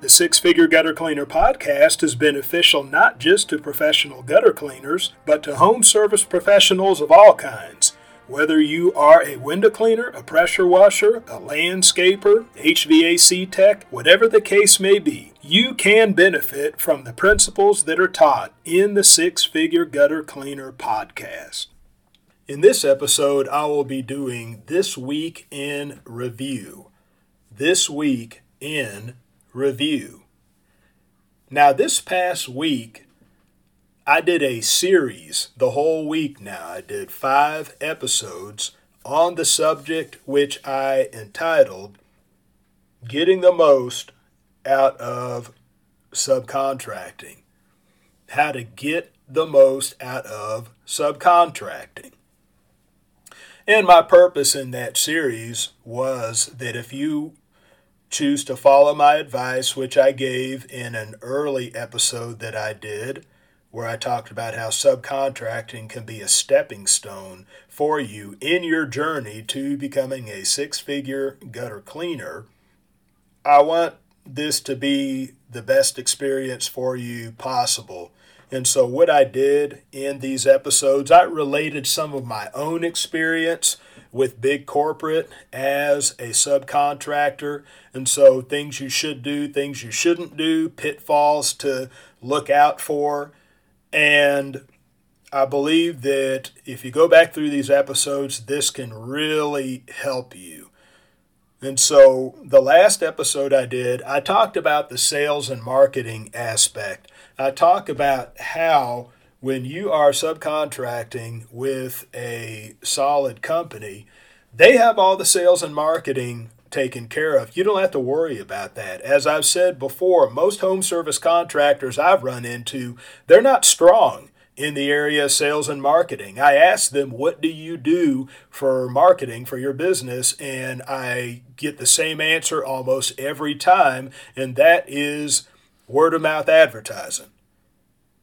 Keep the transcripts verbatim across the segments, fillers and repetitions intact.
The Six-Figure Gutter Cleaner Podcast is beneficial not just to professional gutter cleaners, but to home service professionals of all kinds. Whether you are a window cleaner, a pressure washer, a landscaper, H V A C tech, whatever the case may be, you can benefit from the principles that are taught in the Six-Figure Gutter Cleaner Podcast. In this episode, I will be doing This Week in Review. This Week in Review. Now, this past week, I did a series the whole week now. I did five episodes on the subject which I entitled Getting the Most Out of Subcontracting. How to get the most out of subcontracting. And my purpose in that series was that if you choose to follow my advice, which I gave in an early episode that I did, where I talked about how subcontracting can be a stepping stone for you in your journey to becoming a six-figure gutter cleaner. I want this to be the best experience for you possible. And so what I did in these episodes, I related some of my own experience with big corporate as a subcontractor. And so things you should do, things you shouldn't do, pitfalls to look out for. And I believe that if you go back through these episodes, this can really help you. And so the last episode I did, I talked about the sales and marketing aspect. I talk about how when you are subcontracting with a solid company, they have all the sales and marketing taken care of. You don't have to worry about that. As I've said before, most home service contractors I've run into, they're not strong in the area of sales and marketing. I ask them, what do you do for marketing for your business? And I get the same answer almost every time, and that is word-of-mouth advertising.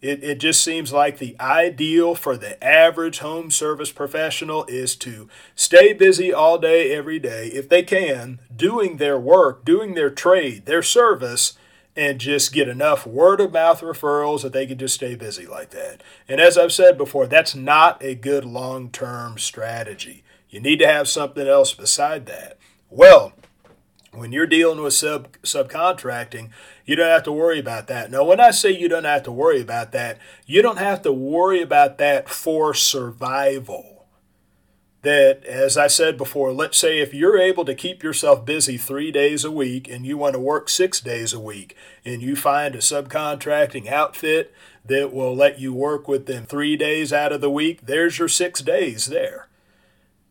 It, it just seems like the ideal for the average home service professional is to stay busy all day, every day, if they can, doing their work, doing their trade, their service, and just get enough word-of-mouth referrals that they can just stay busy like that. And as I've said before, that's not a good long-term strategy. You need to have something else beside that. Well, when you're dealing with sub subcontracting, you don't have to worry about that. Now, when I say you don't have to worry about that, you don't have to worry about that for survival. That, as I said before, let's say if you're able to keep yourself busy three days a week and you want to work six days a week, and you find a subcontracting outfit that will let you work with them three days out of the week, there's your six days there.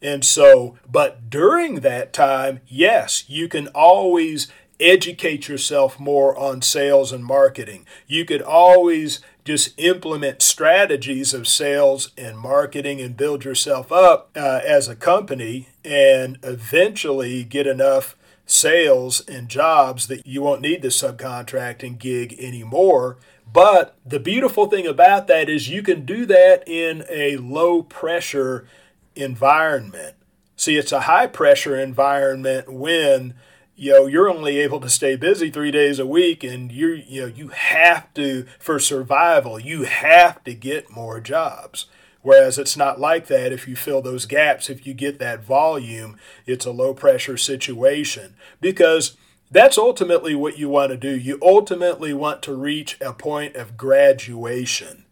And so, but during that time, yes, you can always educate yourself more on sales and marketing. You could always just implement strategies of sales and marketing and build yourself up uh, as a company and eventually get enough sales and jobs that you won't need the subcontracting gig anymore. But the beautiful thing about that is you can do that in a low pressure environment. See, it's a high pressure environment when, you know, you're only able to stay busy three days a week and you you know, you have to, for survival, you have to get more jobs. Whereas it's not like that if you fill those gaps, if you get that volume, it's a low pressure situation because that's ultimately what you want to do. You ultimately want to reach a point of graduation.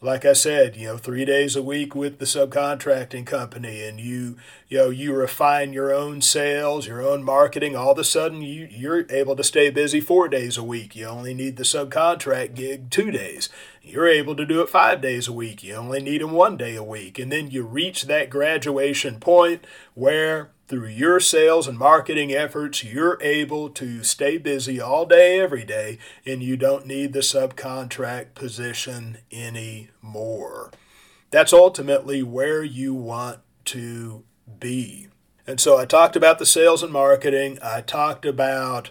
Like I said, you know, three days a week with the subcontracting company and you, you know, you refine your own sales, your own marketing. All of a sudden, you, you're able to stay busy four days a week. You only need the subcontract gig two days. You're able to do it five days a week. You only need them one day a week. And then you reach that graduation point where Through your sales and marketing efforts, you're able to stay busy all day, every day, and you don't need the subcontract position anymore. That's ultimately where you want to be. And so I talked about the sales and marketing. I talked about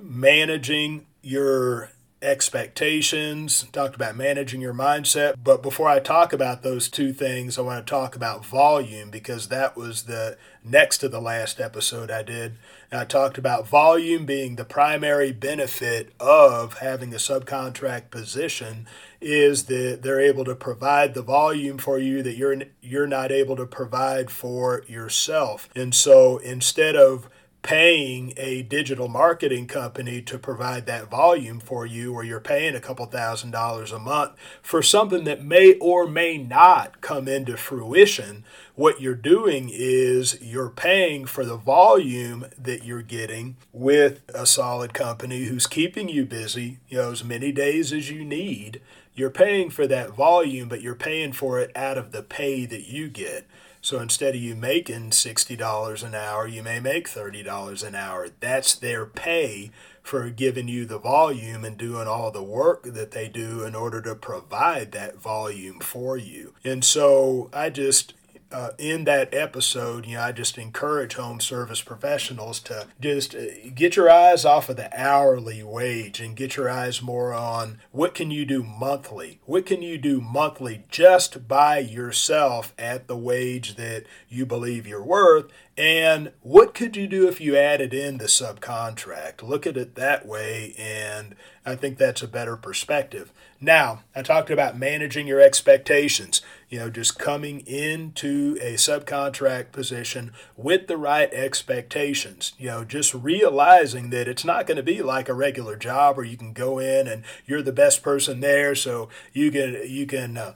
managing your expectations, talked about managing your mindset. But before I talk about those two things, I want to talk about volume, because that was the next to the last episode I did. And I talked about volume being the primary benefit of having a subcontract position, is that they're able to provide the volume for you that you're you're not able to provide for yourself. And so instead of paying a digital marketing company to provide that volume for you, or you're paying a couple thousand dollars a month for something that may or may not come into fruition, what you're doing is you're paying for the volume that you're getting with a solid company who's keeping you busy, you know, as many days as you need. You're paying for that volume, but you're paying for it out of the pay that you get. So instead of you making sixty dollars an hour, you may make thirty dollars an hour. That's their pay for giving you the volume and doing all the work that they do in order to provide that volume for you. And so I just, uh, in that episode, you know, I just encourage home service professionals to just get your eyes off of the hourly wage and get your eyes more on what can you do monthly? What can you do monthly just by yourself at the wage that you believe you're worth? And what could you do if you added in the subcontract? Look at it that way, and I think that's a better perspective. Now, I talked about managing your expectations, you know, just coming into a subcontract position with the right expectations, you know, just realizing that it's not going to be like a regular job where you can go in and you're the best person there, so you can, you can, uh,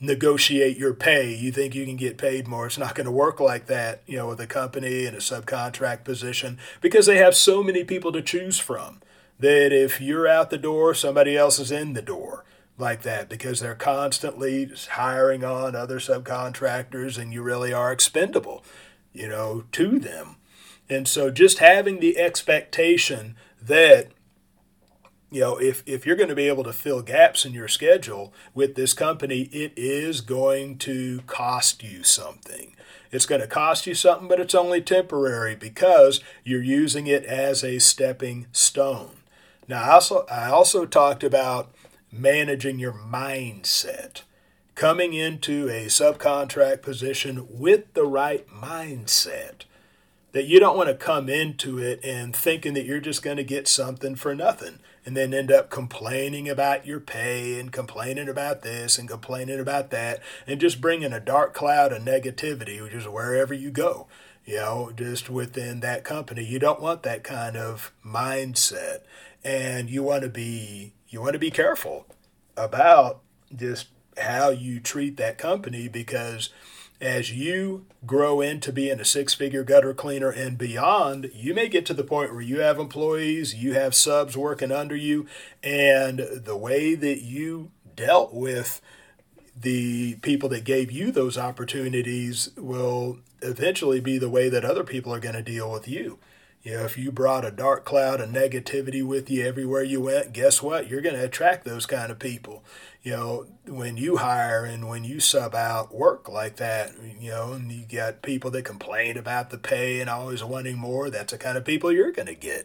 negotiate your pay. You think you can get paid more. It's not going to work like that, you know, with a company and a subcontract position, because they have so many people to choose from that if you're out the door, somebody else is in the door like that, because they're constantly hiring on other subcontractors and you really are expendable, you know, to them. And so just having the expectation that, you know, if, if you're going to be able to fill gaps in your schedule with this company, it is going to cost you something. It's going to cost you something, but it's only temporary because you're using it as a stepping stone. Now, I also, I also talked about managing your mindset, coming into a subcontract position with the right mindset, that you don't want to come into it and thinking that you're just going to get something for nothing, and then end up complaining about your pay and complaining about this and complaining about that, and just bringing a dark cloud of negativity, which is wherever you go, you know, just within that company. You don't want that kind of mindset, and you want to be you want to be careful about just how you treat that company, because as you grow into being a six-figure gutter cleaner and beyond, you may get to the point where you have employees, you have subs working under you, and the way that you dealt with the people that gave you those opportunities will eventually be the way that other people are going to deal with you. You know, if you brought a dark cloud of negativity with you everywhere you went, guess what? You're going to attract those kind of people. You know, when you hire and when you sub out work like that, you know, and you got people that complain about the pay and always wanting more, that's the kind of people you're going to get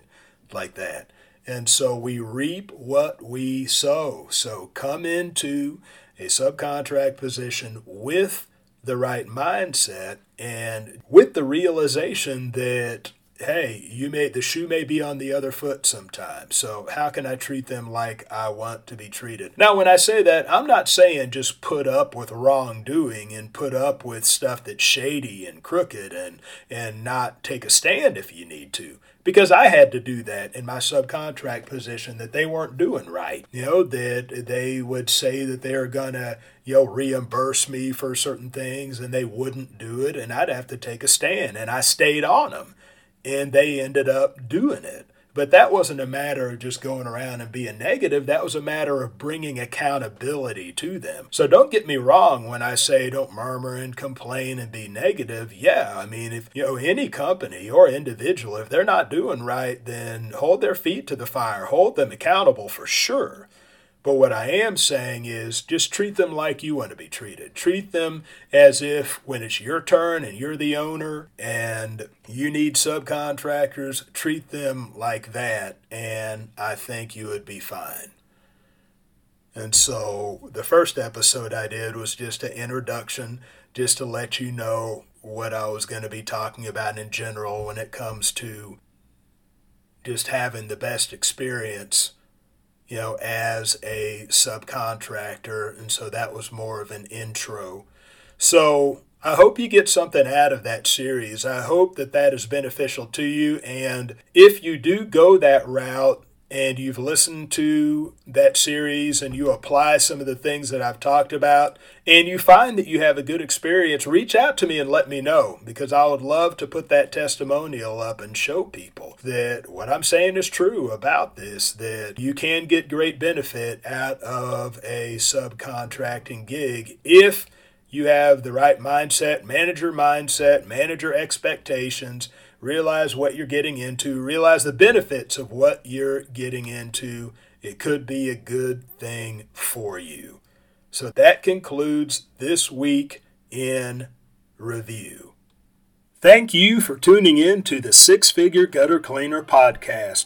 like that. And so we reap what we sow. So come into a subcontract position with the right mindset and with the realization that, hey, you may, the shoe may be on the other foot sometimes. So how can I treat them like I want to be treated? Now, when I say that, I'm not saying just put up with wrongdoing and put up with stuff that's shady and crooked and, and not take a stand if you need to, because I had to do that in my subcontract position that they weren't doing right. You know, that they would say that they're going to, you know, reimburse me for certain things and they wouldn't do it, and I'd have to take a stand, and I stayed on them. And they ended up doing it. But that wasn't a matter of just going around and being negative. That was a matter of bringing accountability to them. So don't get me wrong when I say don't murmur and complain and be negative. Yeah, I mean, if you know any company or individual, if they're not doing right, then hold their feet to the fire. Hold them accountable for sure. But what I am saying is just treat them like you want to be treated. Treat them as if when it's your turn and you're the owner and you need subcontractors, treat them like that, and I think you would be fine. And so the first episode I did was just an introduction, just to let you know what I was going to be talking about in general when it comes to just having the best experience, you know, as a subcontractor. And so that was more of an intro. So I hope you get something out of that series. I hope that that is beneficial to you. And if you do go that route and you've listened to that series and you apply some of the things that I've talked about and you find that you have a good experience, reach out to me and let me know, because I would love to put that testimonial up and show people that what I'm saying is true about this, that you can get great benefit out of a subcontracting gig if you have the right mindset, manager mindset, manager expectations. Realize what you're getting into. Realize the benefits of what you're getting into. It could be a good thing for you. So that concludes this week in review. Thank you for tuning in to the Six-Figure Gutter Cleaner Podcast.